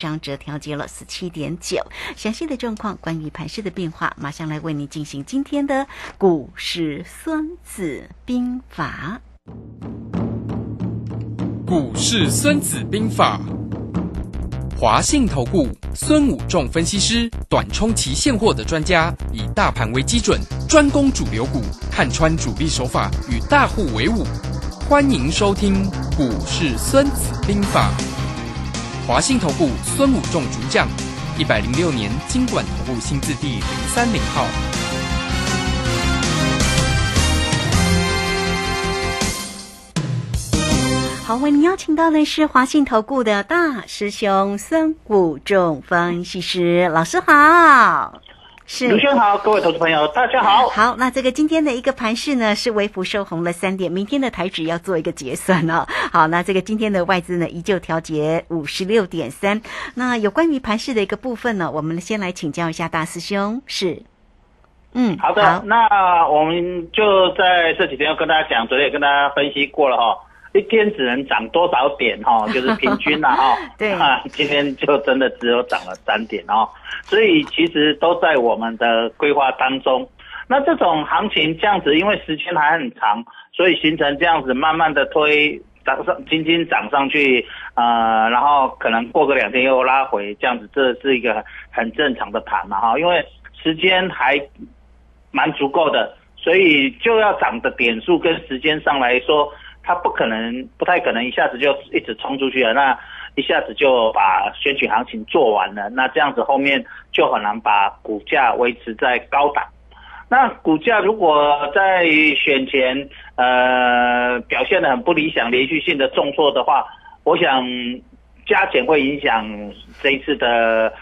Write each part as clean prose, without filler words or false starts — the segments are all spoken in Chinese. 上折调节了 17.9%。 详细的状况，关于盘势的变化，马上来为你进行今天的股市孙子兵法。股市孙子兵法，华信投顾孙武仲分析师，短冲期现货的专家，以大盘为基准，专攻主流股，看穿主力手法，与大户为伍。欢迎收听股市孙子兵法，华信投顾孙武仲主讲，106年金管投顾新字第030号。好，为您邀请到的是华信投顾的大师兄孙武仲分析师，老师好。卢轩好，各位投资朋友大家好。好，那这个今天的一个盘势呢是微幅收红了3点，明天的台指要做一个结算哦。好，那这个今天的外资呢依旧调节 56.3。 那有关于盘势的一个部分呢，我们先来请教一下大师兄。是，好的，好，那我们就在这几天跟大家讲，昨天也跟大家分析过了哦，一天只能涨多少点哦，就是平均啦哦。对啊，今天就真的只有涨了3点哦，所以其实都在我们的规划当中。那这种行情这样子，因为时间还很长，所以形成这样子慢慢的推涨上，轻轻涨上去，然后可能过个2天又拉回，这样子这是一个很正常的盘嘛哈，因为时间还蛮足够的，所以就要涨的点数跟时间上来说。他不太可能一下子就一直冲出去了，那一下子就把选举行情做完了，那这样子后面就很难把股价维持在高档。那股价如果在选前表现得很不理想，连续性的重挫的话，我想加减会影响这一次的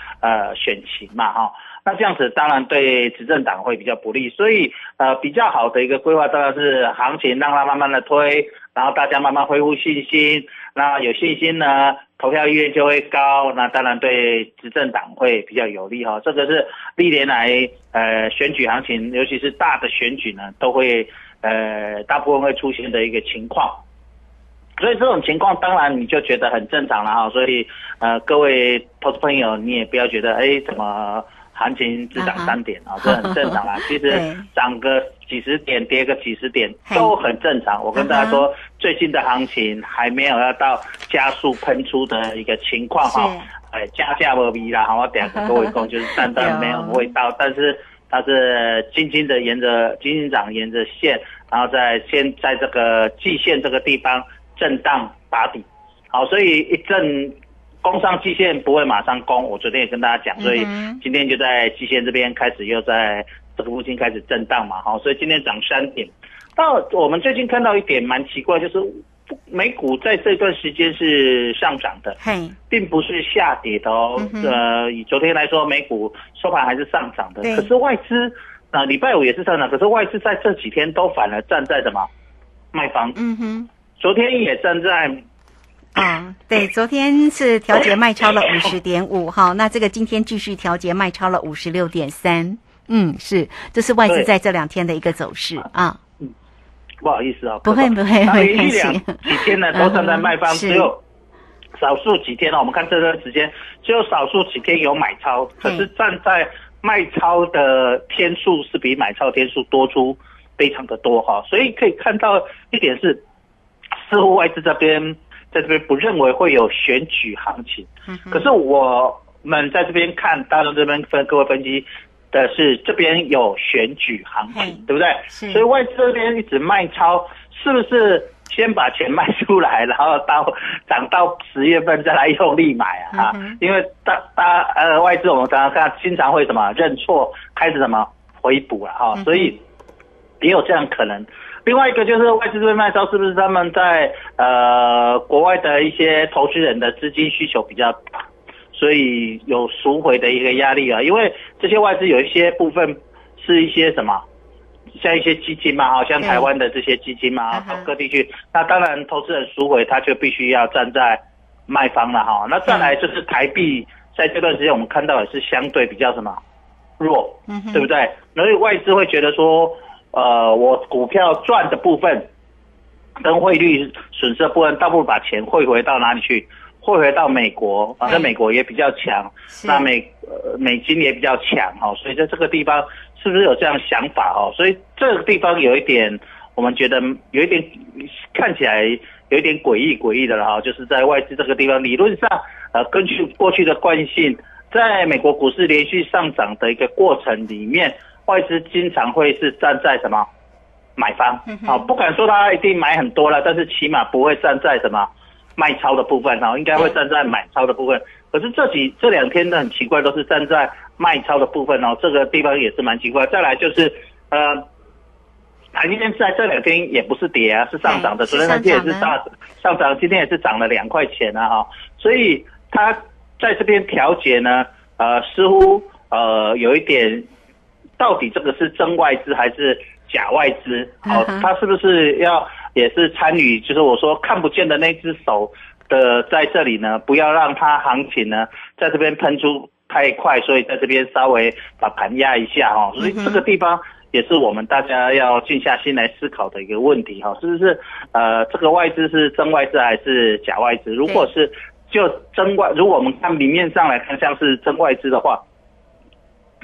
选情嘛哈。那这样子当然对执政党会比较不利，所以比较好的一个规划当然是行情让它慢慢的推，然后大家慢慢恢复信心，那有信心呢，投票意愿就会高，那当然对执政党会比较有利哦。这个是历年来选举行情，尤其是大的选举呢，都会大部分会出现的一个情况。所以这种情况当然你就觉得很正常了哈，所以各位投资朋友你也不要觉得怎么行情只涨3点啊，这很正常啦。其实涨个几十点，跌个几十点都很正常。我跟大家说，最近的行情还没有要到加速喷出的一个情况哈。加价不逼啦，我等下跟各位讲，就是淡淡没有味道，但是它是轻轻的沿着轻轻涨，沿着线，然后在这个季线这个地方震荡打底。好，所以一阵。攻上季线不会马上攻，我昨天也跟大家讲，所以今天就在季线这边开始又在这个附近开始震荡嘛，好，所以今天涨3点。到我们最近看到一点蛮奇怪，就是美股在这段时间是上涨的，并不是下跌的哦。以昨天来说，美股收盘还是上涨的，可是外资礼拜五也是上涨，可是外资在这几天都反而站在什么卖方，昨天也站在。对，昨天是调节卖超了 50.5， 好，那这个今天继续调节卖超了 56.3， 是，这是外资在这2天的一个走势啊。不好意思哦，不会，连续几天呢都站在卖方，只有少数几天我们看这段时间只有少数几天有买超，可是站在卖超的天数是比买超天数多出非常的多哈，所以可以看到一点是，似乎外资这边。在这边不认为会有选举行情，可是我们在这边看，大众这边各位分析的是这边有选举行情，对不对？所以外资这边一直卖超，是不是先把钱卖出来，然后涨到10月份再来用力买啊？因为外资我们常常看，经常会什么认错，开始什么回补了哈，所以也有这样可能。另外一个就是外资对卖超，是不是他们在国外的一些投资人的资金需求比较大，所以有赎回的一个压力啊？因为这些外资有一些部分是一些什么，像一些基金嘛，像台湾的这些基金嘛，各地区，那当然投资人赎回，他就必须要站在卖方了哈。那再来就是台币，在这段时间我们看到也是相对比较什么弱，对不对？所以外资会觉得说。我股票赚的部分跟汇率损失的部分，倒不如把钱汇回到哪里去？汇回到美国，反正美国也比较强，那美金也比较强哈，所以在这个地方是不是有这样想法哦？所以这个地方有一点，我们觉得有一点看起来有一点诡异的了哈，就是在外资这个地方理论上，根据过去的惯性，在美国股市连续上涨的一个过程里面，外资经常会是站在什么买方，好，不敢说他一定买很多了，但是起码不会站在什么卖超的部分，应该会站在买超的部分。可是这两天呢很奇怪，都是站在卖超的部分哦，这个地方也是蛮奇怪。再来就是台积电在这两天也不是跌啊，是上涨的，昨天台积也是上涨，今天也是涨了2块钱啊哈，所以它在这边调节呢，似乎有一点，到底这个是真外资还是假外资？好，它是不是要也是参与？就是我说看不见的那只手的在这里呢，不要让它行情呢在这边喷出太快，所以在这边稍微把盘压一下哈，所以这个地方也是我们大家要静下心来思考的一个问题哈，是不是这个外资是真外资还是假外资？如果是就真外，如果我们看明面上来看像是真外资的话，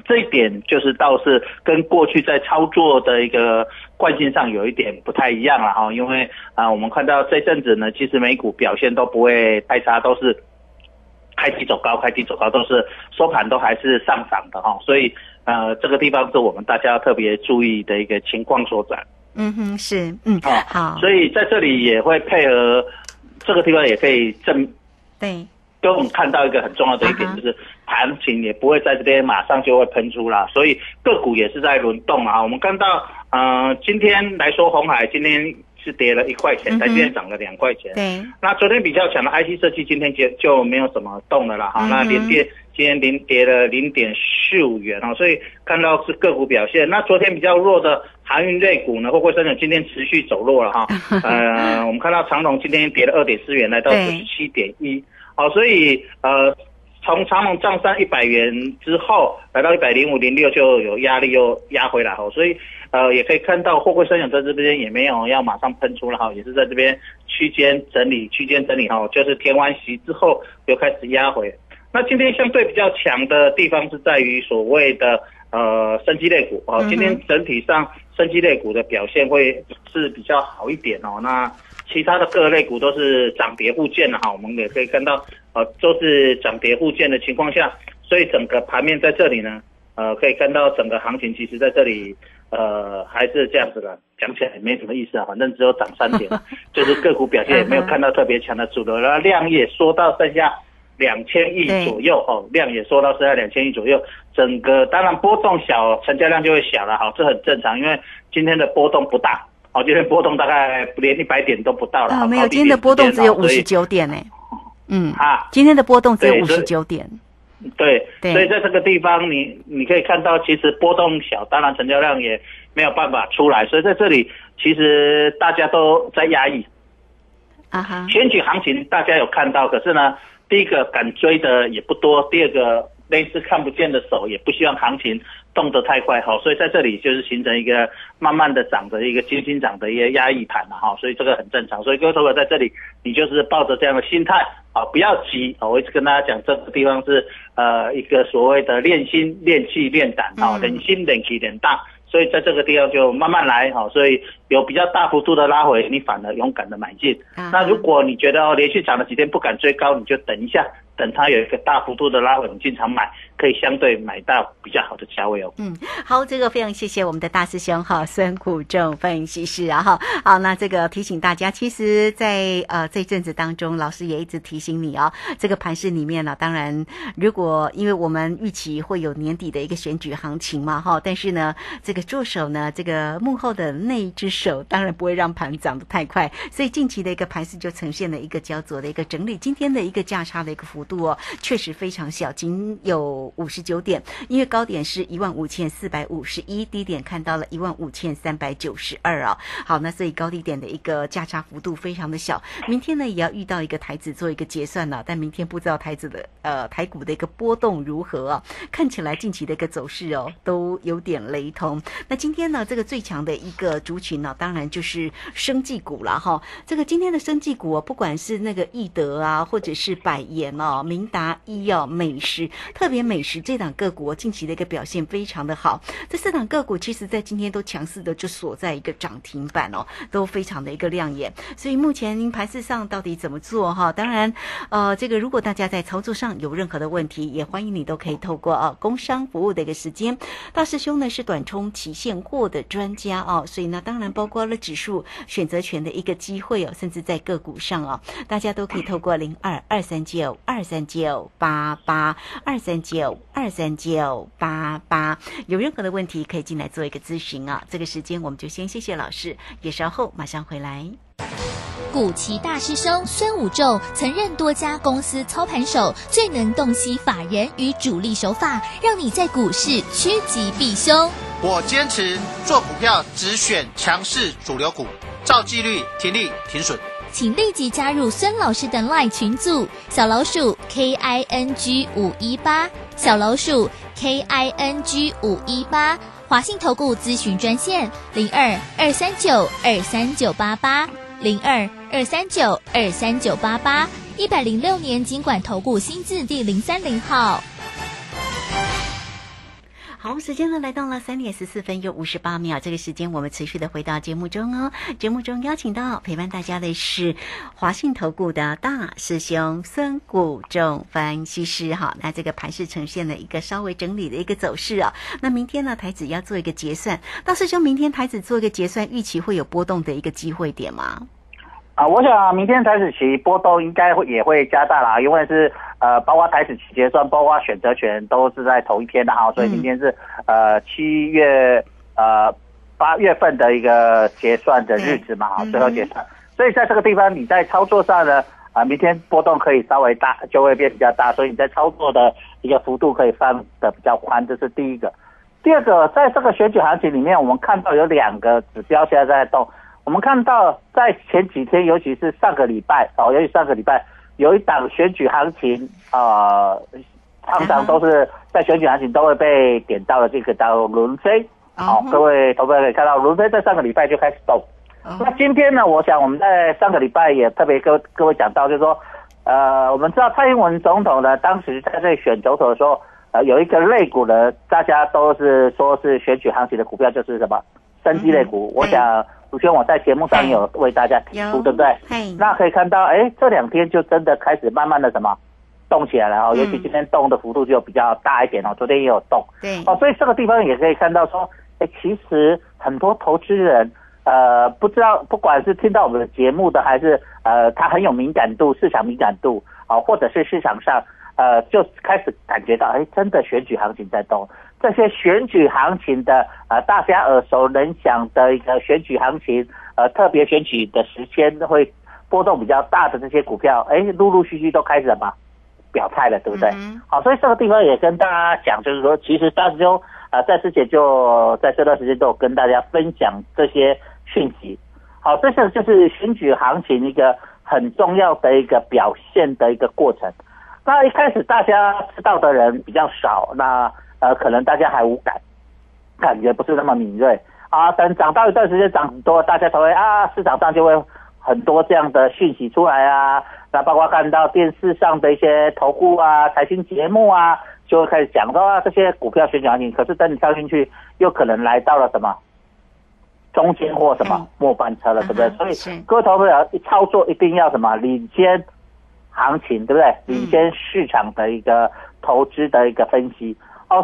这一点就是倒是跟过去在操作的一个惯性上有一点不太一样了哈，因为我们看到这阵子呢，其实美股表现都不会太差，都是开低走高，都是收盘都还是上涨的哈，所以这个地方是我们大家要特别注意的一个情况所在。嗯哼，是，嗯，好，所以在这里也会配合这个地方也可以对，给我们看到一个很重要的一点，就是行情也不会在这边马上就会喷出啦，所以个股也是在轮动啊。我们看到，今天来说，鸿海今天是跌了1块钱，台积电涨了2块钱。对，那昨天比较强的 IC 设计，今天就没有什么动了啦。好，那联电今天跌了0.45元啊，所以看到是个股表现。那昨天比较弱的航运类股呢，货柜三雄今天持续走弱了哈。我们看到长荣今天跌了2.4元，来到97.1。好，所以从长荣站上100元之后，来到105.06就有压力，又压回来哈，所以也可以看到货柜三雄在这边也没有要马上喷出了哈，也是在这边区间整理哈，就是填完息之后又开始压回。那今天相对比较强的地方是在于所谓的生技类股哦，今天整体上生技类股的表现会是比较好一点哦。那其他的各类股都是涨跌互见的哈，我们也可以看到都是涨跌互见的情况下，所以整个盘面在这里呢，可以看到整个行情其实在这里还是这样子的，讲起来也没什么意思啊，反正只有涨3点，就是个股表现也没有看到特别强的主流，然后量也缩到剩下2000亿左右哦，量也缩到是在2000亿左右，整个当然波动小，成交量就会小了，好，这很正常，因为今天的波动不大，好，今天波动大概连100点都不到了，没有，今天的波动只有59点呢，嗯啊，今天的波动只有59点，对，所以在这个地方你可以看到，其实波动小，当然成交量也没有办法出来，所以在这里其实大家都在压抑，啊哈，选举行情大家有看到，可是呢。第一个敢追的也不多，第二个类似看不见的手也不希望行情动得太快哈，所以在这里就是形成一个慢慢的涨的一个轻轻涨的一个压抑盘了哈，所以这个很正常，所以各位投资者在这里你就是抱着这样的心态啊，不要急啊，我一直跟大家讲这个地方是一个所谓的练心练气练胆啊，忍心忍气忍大。所以在这个地方就慢慢来哈，所以有比较大幅度的拉回，你反而勇敢的买进。那如果你觉得连续涨了几天不敢追高，你就等一下，等它有一个大幅度的拉回，你进场买，可以相对买到比较好的价位哦。嗯，好，这个非常谢谢我们的大师兄哈，孙谷仲分析师啊哈。好，那这个提醒大家，其实在这阵子当中，老师也一直提醒你哦，这个盘市里面呢，当然如果因为我们预期会有年底的一个选举行情嘛哈，但是呢，这个助手呢，这个幕后的那一只手当然不会让盘涨得太快，所以近期的一个盘势就呈现了一个焦灼的一个整理，今天的一个价差的一个幅度哦，确实非常小，仅有59点，因为高点是15451，低点看到了15392啊。好，那所以高低点的一个价差幅度非常的小。明天呢也要遇到一个台子做一个结算了，但明天不知道台股的一个波动如何啊？看起来近期的一个走势哦都有点雷同。那今天呢这个最强的一个族群呢、啊，当然就是生技股了哈。这个今天的生技股、啊，不管是那个益德啊，或者是百研哦、明达医药、美食，特别美食这档个股近期的一个表现非常的好。这四档个股其实在今天都强势的就锁在一个涨停板哦，都非常的一个亮眼。所以目前盘势上到底怎么做哈？当然，这个如果大家在操作上有任何的问题，也欢迎你都可以透过啊工商服务的一个时间，大师兄呢是短冲期现货的专家哦，所以呢当然包括了指数选择权的一个机会哦，甚至在个股上哦，大家都可以透过0223923988 23923988，有任何的问题可以进来做一个咨询啊。这个时间我们就先谢谢老师，也稍后马上回来。古奇大师兄孙武仲曾任多家公司操盘手，最能洞悉法人与主力手法，让你在股市趋吉避凶。我坚持做股票只选强势主流股，照纪律停利停损。请立即加入孙老师的 LINE 群组，小老鼠 KING518， 小老鼠 KING518， 华信投顾咨询专线02-239-23988，02-239-23988，106年金管投顾新字第030号。好，时间呢来到了3点14分58秒，这个时间我们持续的回到节目中哦。节目中邀请到陪伴大家的是华信投顾的大师兄孙武仲分析师哈。那这个盘势呈现了一个稍微整理的一个走势啊。那明天呢台指要做一个结算，大师兄明天台指做一个结算，预期会有波动的一个机会点吗？我想明天台指期波动应该也会加大啦，因为是包括台指期结算，包括选择权都是在同一天的哈，所以明天是8月份的一个结算的日子嘛，好，最后结算，所以在这个地方你在操作上呢，明天波动可以稍微大，就会变比较大，所以你在操作的一个幅度可以放的比较宽，这是第一个。第二个，在这个选举行情里面，我们看到有两个指标现在在动。我们看到在前几天，尤其是上个礼拜，有一档选举行情，常常都是在选举行情都会被点到的，这个叫轮飞。好，各位投票可以看到，轮飞在上个礼拜就开始动。那今天呢，我想我们在上个礼拜也特别跟各位讲到，就是说，我们知道蔡英文总统呢，当时在这选总统的时候，有一个类股呢，大家都是说是选举行情的股票，就是什么生技类股。我想。昨天我在节目上有为大家提出，对不对？那可以看到，这两天就真的开始慢慢的什么动起来了哦，尤其今天动的幅度就比较大一点哦，昨天也有动，对哦，所以这个地方也可以看到说，其实很多投资人不知道，不管是听到我们的节目的，还是他很有敏感度，市场敏感度哦，或者是市场上就开始感觉到，真的选举行情在动。这些选举行情的大家耳熟能详的一个选举行情，特别选举的时间会波动比较大的这些股票，陆陆续续都开始什么表态了，对不对？好，所以这个地方也跟大家讲，就是说，其实大师兄在之前就在这段时间都有跟大家分享这些讯息。好，这是就是选举行情一个很重要的一个表现的一个过程。那一开始大家知道的人比较少，那可能大家还无感，感觉不是那么敏锐啊。等涨到一段时间，涨很多，大家才会市场上就会很多这样的讯息出来啊。那包括看到电视上的一些投顾啊、财经节目啊，就会开始讲到这些股票选举行情。可是等你跳进去，又可能来到了什么中间或什么末班车了，对不对？所以各位投资者操作一定要什么领先行情，对不对？领先市场的一个投资的一个分析。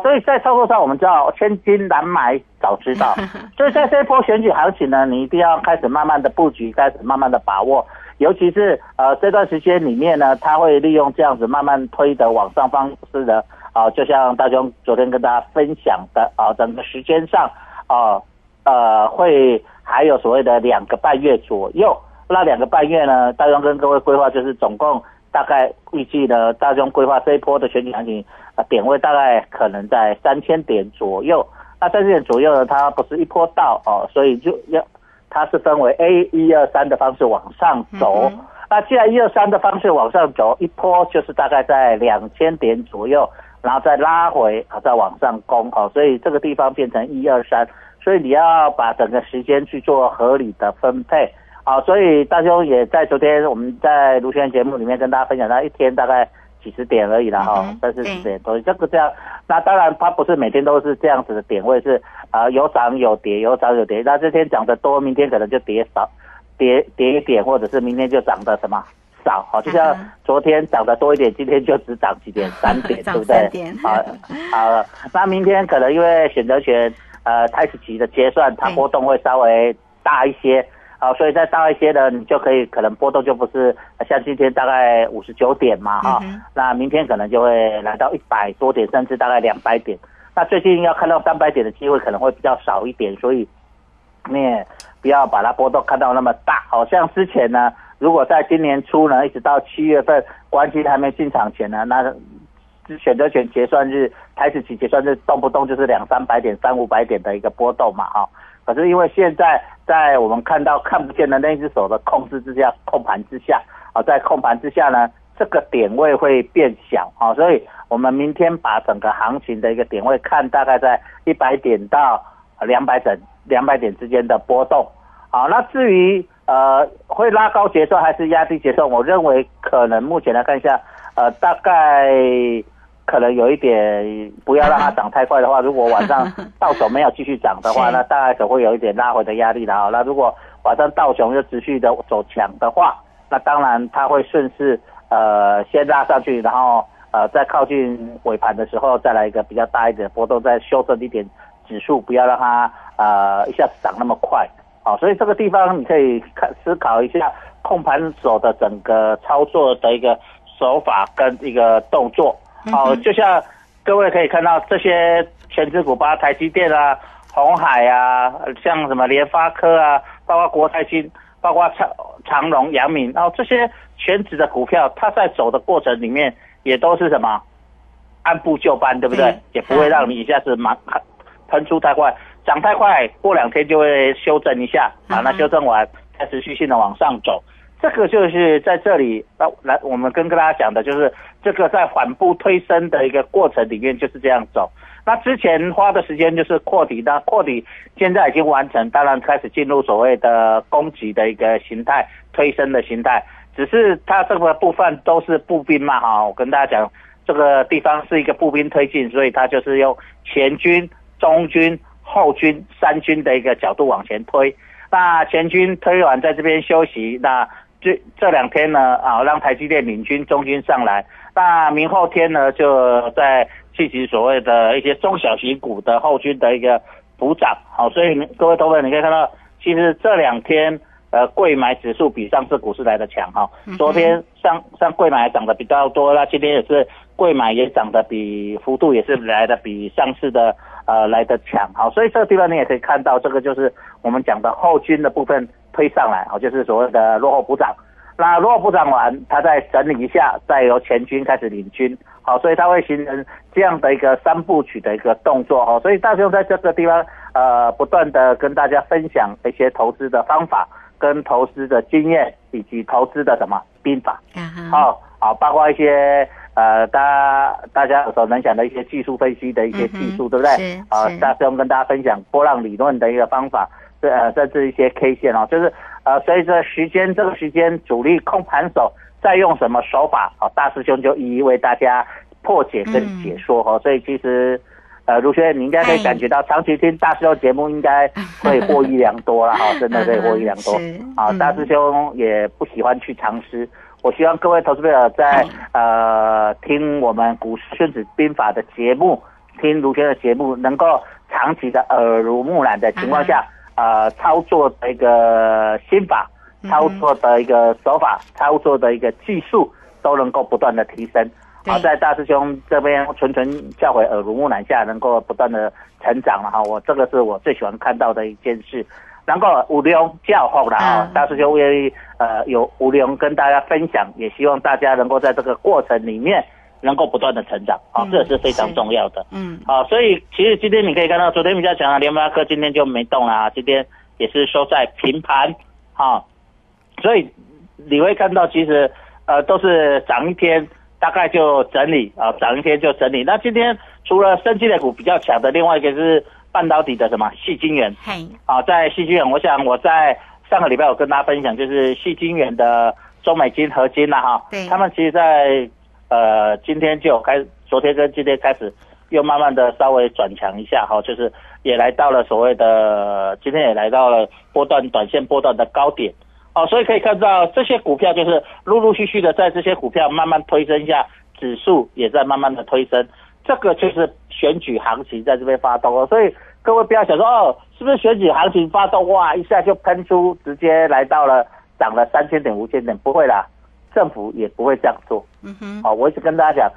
所以在操作上，我们知道千金难买早知道，所以在这一波选举行情呢，你一定要开始慢慢的布局，开始慢慢的把握，尤其是这段时间里面呢，他会利用这样子慢慢推的往上方式的就像大兄昨天跟大家分享的整个时间上会还有所谓的2个半月左右，那2个半月呢，大兄跟各位规划就是总共。大概预计的大众规划这一波的选举行情点位大概可能在3000点左右。那3000点左右呢，它不是一波到哦，所以就要它是分为 A123 的方式往上走。那既然123的方式往上走，一波就是大概在2000点左右，然后再拉回再往上攻哦，所以这个地方变成123，所以你要把整个时间去做合理的分配。好，所以大兄也在昨天我们在卢轩节目里面跟大家分享到一天大概几十点而已啦哈，30-40点多，这个这样。那当然它不是每天都是这样子的点位，是有涨有跌，有涨有跌。那这天涨得多，明天可能就跌少，跌一点，或者是明天就涨得什么少。好，就像昨天涨得多一点，今天就只涨几点，3点，对不对？好，那明天可能因为选择权开始期的结算，它波动会稍微大一些。好，所以再大一些呢，你就可以可能波动就不是像今天大概59点嘛哈，那明天可能就会来到100多点，甚至大概200点。那最近要看到300点的机会可能会比较少一点，所以你也不要把它波动看到那么大。好像之前呢，如果在今年初呢，一直到7月份关系还没进场前呢，那选择权结算日台指期结算日动不动就是200-300点、300-500点的一个波动嘛哈。可是因为现在在我们看到看不见的那只手的控制之下，在控盘之下呢，这个点位会变小啊，所以我们明天把整个行情的一个点位看大概在100点到200点之间的波动。好，那至于会拉高结算还是压低结算，我认为可能目前来看一下，大概可能有一点，不要让它涨太快的话，如果晚上道琼没有继续涨的话，那大概可会有一点拉回的压力啦。那如果晚上道琼就持续的走强的话，那当然它会顺势先拉上去，然后在靠近尾盘的时候再来一个比较大一点的波动，再修正一点指数，不要让它一下子涨那么快。好，所以这个地方你可以思考一下控盘手的整个操作的一个手法跟一个动作。好，就像各位可以看到，这些全指股，包括台积电啊、鸿海啊，像什么联发科啊，包括国泰金，包括长荣、阳明，然后这些全指的股票，它在走的过程里面也都是什么按部就班，对不对？也不会让你一下子喷出太快，涨太快，过2天就会修正一下，那修正完再持续性的往上走。这个就是在这里，来我们跟大家讲的就是这个在缓步推升的一个过程里面就是这样走。那之前花的时间就是扩底，那扩底现在已经完成，当然开始进入所谓的攻击的一个形态，推升的形态。只是它这个部分都是步兵嘛哈，我跟大家讲，这个地方是一个步兵推进，所以它就是用前军、中军、后军、三军的一个角度往前推。那前军推完在这边休息，那这2天呢让台积电领军，中军上来，那明后天呢就在进行所谓的一些中小型股的后军的一个补涨。好，所以各位投资者你可以看到，其实这2天贵买指数比上市股市来的强哈。昨天上贵买涨得比较多，那今天也是贵买也涨得比幅度也是来的比上市的来的强。好，所以这个地方你也可以看到，这个就是我们讲的后军的部分推上来，就是所谓的落后补涨。那落后补涨完，它再整理一下，再由前军开始领军。好，所以它会形成这样的一个3部曲的一个动作。好，所以大兄在这个地方不断的跟大家分享一些投资的方法、跟投资的经验以及投资的什么兵法。好，包括一些大家耳熟能详的一些技术分析的一些技术，对不对？大兄跟大家分享波浪理论的一个方法。甚至一些 K 线就是随着时间主力控盘手再用什么手法，大师兄就一一为大家破解跟解说所以其实如轩你应该可以感觉到，长期听大师兄节目应该会获益良多啦真的可以获益良多大师兄也不喜欢去尝试，我希望各位投资者在听我们股市孙子兵法的节目，听如轩的节目，能够长期的耳濡目染的情况下操作的一个心法、操作的一个手法、操作的一个技术都能够不断的提升。好，在大师兄这边谆教诲、耳濡目染下，能够不断的成长了我这个是我最喜欢看到的一件事。能够有量较好啦哦，大师兄愿意有无量跟大家分享，也希望大家能够在这个过程里面能够不断的成长啊，这也是非常重要的。嗯，好，所以其实今天你可以看到，昨天比较强的联发科今天就没动了啊，今天也是收在平盘啊，所以你会看到其实都是涨一天大概就整理啊，涨一天就整理。那今天除了生技类股比较强的，另外一个是半导体的什么矽晶圆啊，在矽晶圆，我想我在上个礼拜有跟大家分享，就是矽晶圆的中美晶合晶啦哈，他们其实在今天就开始，昨天跟今天开始又慢慢的稍微转强一下哈，就是也来到了所谓的今天也来到了波段短线波段的高点哦，所以可以看到这些股票就是陆陆续续的在这些股票慢慢推升下，指数也在慢慢的推升，这个就是选举行情在这边发动哦，所以各位不要想说哦，是不是选举行情发动哇一下就喷出，直接来到了涨了3000点5000点，不会啦。政府也不会这样做，嗯哼，哦，我一直跟大家讲，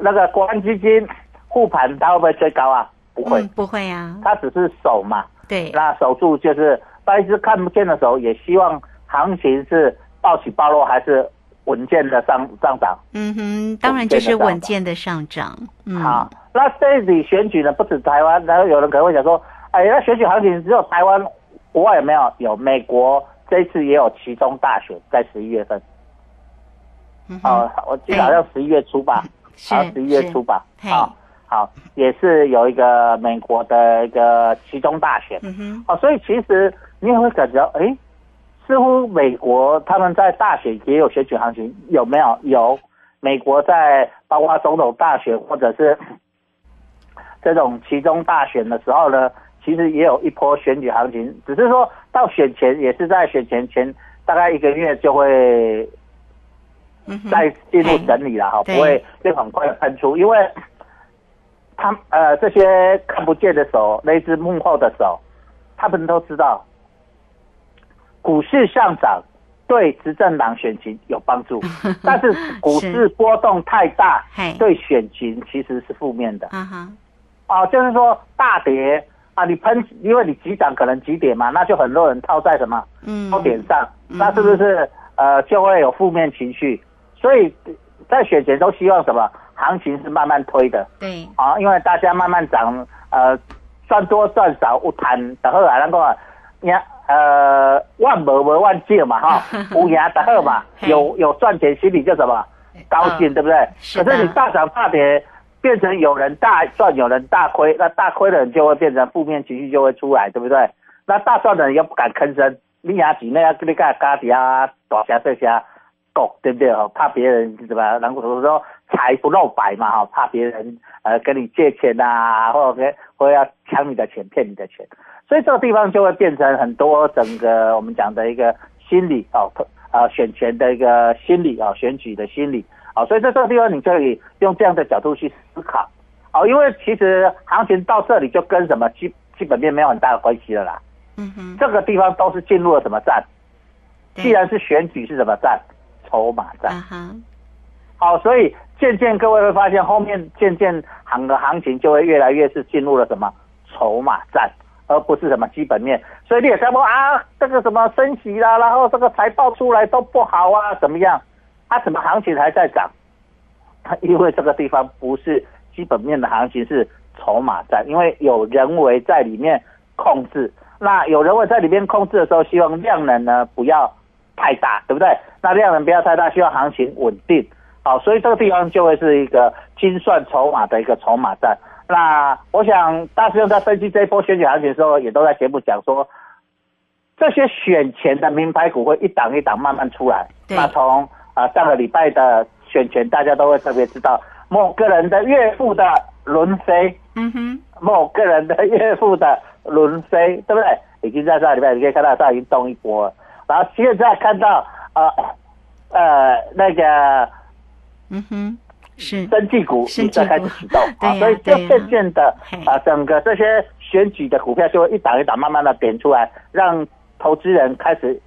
那个国安基金护盘，它会不会追高啊？不会，不会啊，它只是守嘛，对，那守住就是，但一直看不见的时候，也希望行情是暴起暴落，还是稳健的上涨？嗯哼，当然就是稳健的上涨。嗯，好，那这里选举呢，不止台湾，然后有人可能会想说，哎，那选举行情只有台湾，国外有没有？有，美国这一次也有期中大选，在11月份。哦，我记得好像11月初吧，好，11月初吧，好，好，也是有一个美国的一个期中大选，嗯，哦，所以其实你也会感觉，哎，似乎美国他们在大选也有选举行情，有没有？有，美国在包括总统大选或者是这种期中大选的时候呢，其实也有一波选举行情，只是说到选前也是在选前前大概1个月就会。再进入整理了哈，不会就很快喷出，因为他这些看不见的手，那只幕后的手，他们都知道，股市上涨对执政党选情有帮助，但是股市波动太大，对选情其实是负面的。啊，就是说大跌啊，你喷，因为你急涨可能急跌嘛，那就很多人套在什么高点上，那是不是就会有负面情绪？所以在选前都希望什么行情是慢慢推的，对啊，因为大家慢慢涨，赚多赚少有谈就好啊，咱讲赢万无万少嘛哈，有赢就好嘛，有赚钱心里就什么高兴，对不对？可是你大涨大跌，变成有人大赚有人大亏，那大亏的人就会变成负面情绪就会出来，对不对？那大赚的人又不敢吭声，你也是那样，你干家底啊，大虾小虾，狗对不对？哈，怕别人什么？然后说财不露白嘛，哈，怕别人跟你借钱啊，或者要抢你的钱、骗你的钱，所以这个地方就会变成很多整个我们讲的一个心理哦，选前的一个心理哦，选举的心理哦，所以在这个地方你可以用这样的角度去思考哦，因为其实行情到这里就跟什么基本面没有很大的关系了啦。嗯哼，这个地方都是进入了什么战？既然是选举，是什么战？筹码战。好，所以渐渐各位会发现，后面渐渐行情就会越来越是进入了什么筹码战，而不是什么基本面。所以你也看不啊，这个什么升息啦，然后这个财报出来都不好啊，怎么样？啊，什么行情还在涨？因为这个地方不是基本面的行情，是筹码战，因为有人为在里面控制。那有人会在里面控制的时候，希望量能呢不要太大，对不对？那量能不要太大，希望行情稳定。好，所以这个地方就会是一个精算筹码的一个筹码战。那我想大师兄在分析这一波选举行情的时候，也都在节目讲说，这些选前的名牌股会一档一档慢慢出来。那从上个礼拜的选前，大家都会特别知道某个人的岳父的轮飞，某个人的岳父的轮飞，对不对？已经在上礼拜你可以看到它已经动一波了，然后现在看到那个是生技股也在开始启动啊，所以就渐渐的整个这些选举的股票就会一档一档慢慢的点出来，让投资人开始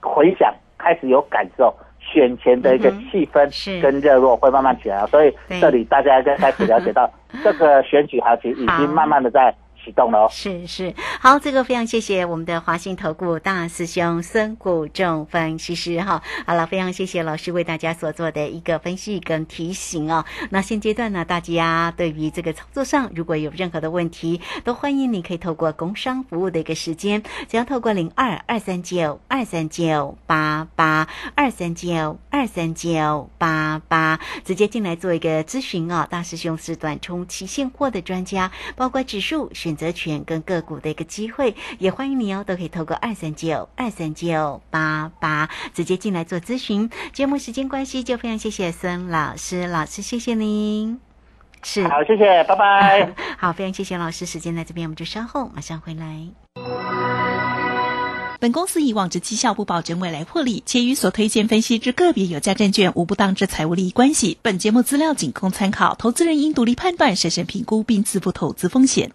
回想，开始有感受。选前的一个气氛跟热络会慢慢起来，所以这里大家就开始了解到这个选举行情已经慢慢的在启动了。是是，好，这个非常谢谢我们的华信投顾大师兄孙谷仲分析师哈。好了，非常谢谢老师为大家所做的一个分析跟提醒哦。那现阶段呢，大家对于这个操作上如果有任何的问题，都欢迎你可以透过工商服务的一个时间，只要透过02-239-23988 239-23988直接进来做一个咨询哦。大师兄是短冲期现货的专家，包括指数、选择权跟个股的一个机会，也欢迎你哦，都可以透过239-23988直接进来做咨询。节目时间关系，就非常谢谢孙老师，老师谢谢您。是，好，谢谢，拜拜。好，非常谢谢老师，时间在这边，我们就稍后马上回来。本公司以往之绩效不保证未来获利，且与所推荐分析之个别有价证券无不当之财务利益关系。本节目资料仅供参考，投资人应独立判断、审慎评估并自负投资风险。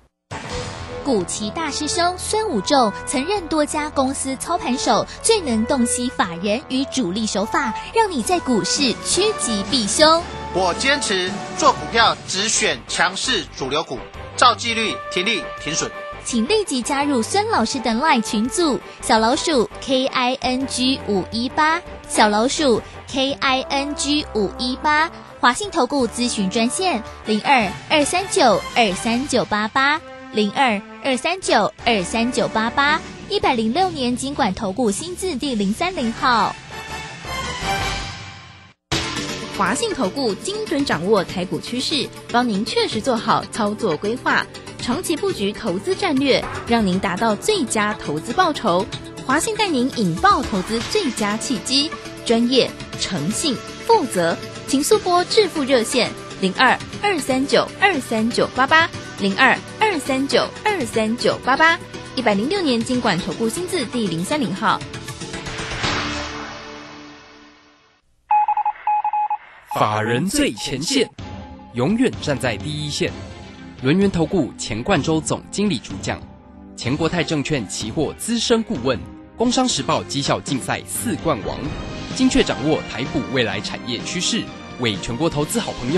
古奇大师兄孙武仲曾任多家公司操盘手，最能洞悉法人与主力手法，让你在股市趋吉避凶。我坚持做股票只选强势主流股，照纪律停利停损。请立即加入孙老师的 LINE 群组，小老鼠 KING518， 小老鼠 KING518， 华信投顾咨询专线02-239-23988， 02-239-23988， 106年金管投顾新字第030号。华信投顾精准掌握台股趋势，帮您确实做好操作规划。长期布局投资战略，让您达到最佳投资报酬。华信带您引爆投资最佳契机，专业、诚信、负责，请速拨致富热线02-239-23988，02-239-23988，106年金管投顾新字第030号。法人最前线，永远站在第一线。轮源投顾钱冠洲总经理主讲，前国泰证券期货资深顾问，工商时报绩效竞赛4冠王，精确掌握台股未来产业趋势，为全国投资好朋友